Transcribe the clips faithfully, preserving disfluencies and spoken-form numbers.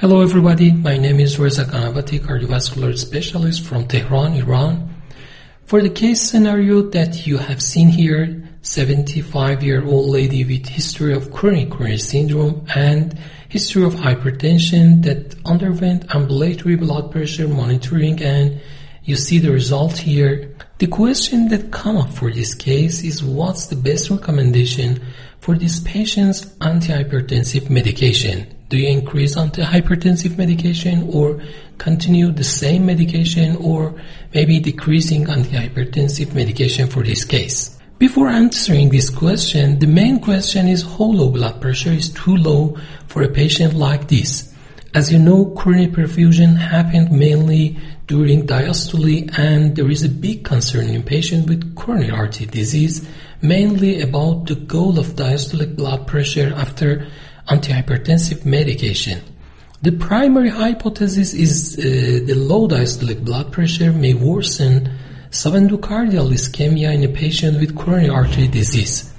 Hello everybody, my name is Reza Ganavati, cardiovascular specialist from Tehran, Iran. For the case scenario that you have seen here, seventy-five-year-old lady with history of chronic coronary syndrome and history of hypertension that underwent ambulatory blood pressure monitoring, and you see the result here. The question that comes up for this case is what's the best recommendation for this patient's antihypertensive medication? Do you increase antihypertensive medication or continue the same medication, or maybe decreasing antihypertensive medication for this case? Before answering this question, the main question is how low blood pressure is too low for a patient like this. As you know, coronary perfusion happened mainly during diastole, and there is a big concern in patients with coronary artery disease, mainly about the goal of diastolic blood pressure after antihypertensive medication. The primary hypothesis is uh, the low diastolic blood pressure may worsen subendocardial ischemia in a patient with coronary artery disease.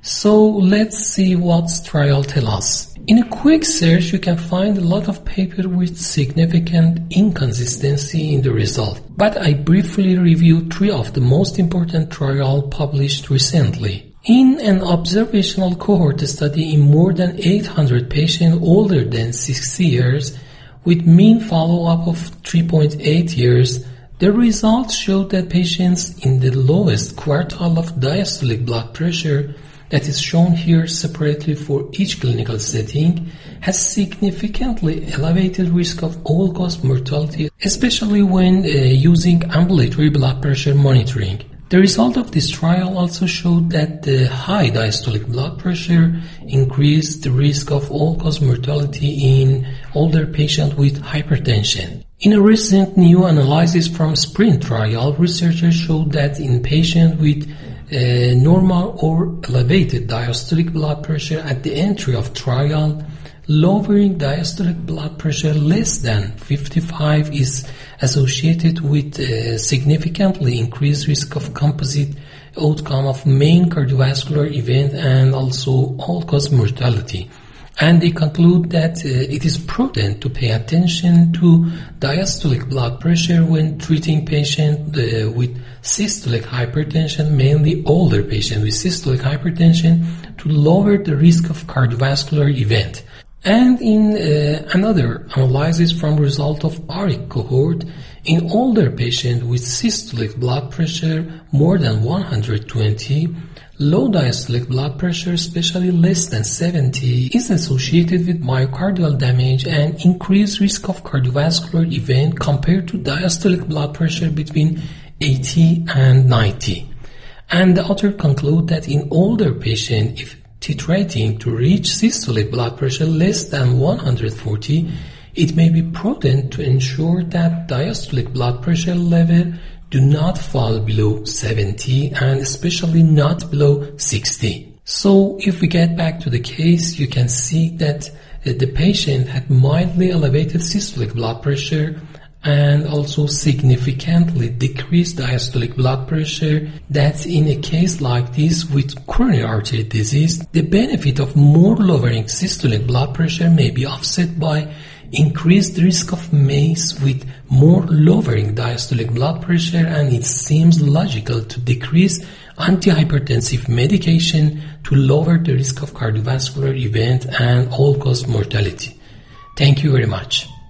So let's see what trial tells us. In a quick search, you can find a lot of papers with significant inconsistency in the result, but I briefly review three of the most important trials published recently. In an observational cohort study in more than eight hundred patients older than sixty years, with mean follow-up of three point eight years, the results showed that patients in the lowest quartile of diastolic blood pressure, that is shown here separately for each clinical setting, has significantly elevated risk of all-cause mortality, especially when uh, using ambulatory blood pressure monitoring. The result of this trial also showed that the high diastolic blood pressure increased the risk of all-cause mortality in older patients with hypertension. In a recent new analysis from SPRINT trial, researchers showed that in patients with uh, normal or elevated diastolic blood pressure at the entry of trial, lowering diastolic blood pressure less than fifty-five is associated with a significantly increased risk of composite outcome of main cardiovascular event and also all-cause mortality. And they conclude that uh, it is prudent to pay attention to diastolic blood pressure when treating patients uh, with systolic hypertension, mainly older patients with systolic hypertension, to lower the risk of cardiovascular event. And in uh, another analysis from result of ARIC cohort, in older patients with systolic blood pressure more than one hundred twenty, low diastolic blood pressure, especially less than seventy, is associated with myocardial damage and increased risk of cardiovascular event compared to diastolic blood pressure between eighty and ninety. And the author conclude that in older patients, if titrating to reach systolic blood pressure less than one hundred forty, it may be prudent to ensure that diastolic blood pressure level do not fall below seventy and especially not below sixty. So if we get back to the case, you can see that the patient had mildly elevated systolic blood pressure and also significantly decreased diastolic blood pressure. That in a case like this with coronary artery disease, the benefit of more lowering systolic blood pressure may be offset by increased risk of MACE with more lowering diastolic blood pressure, and it seems logical to decrease antihypertensive medication to lower the risk of cardiovascular event and all-cause mortality. Thank you very much.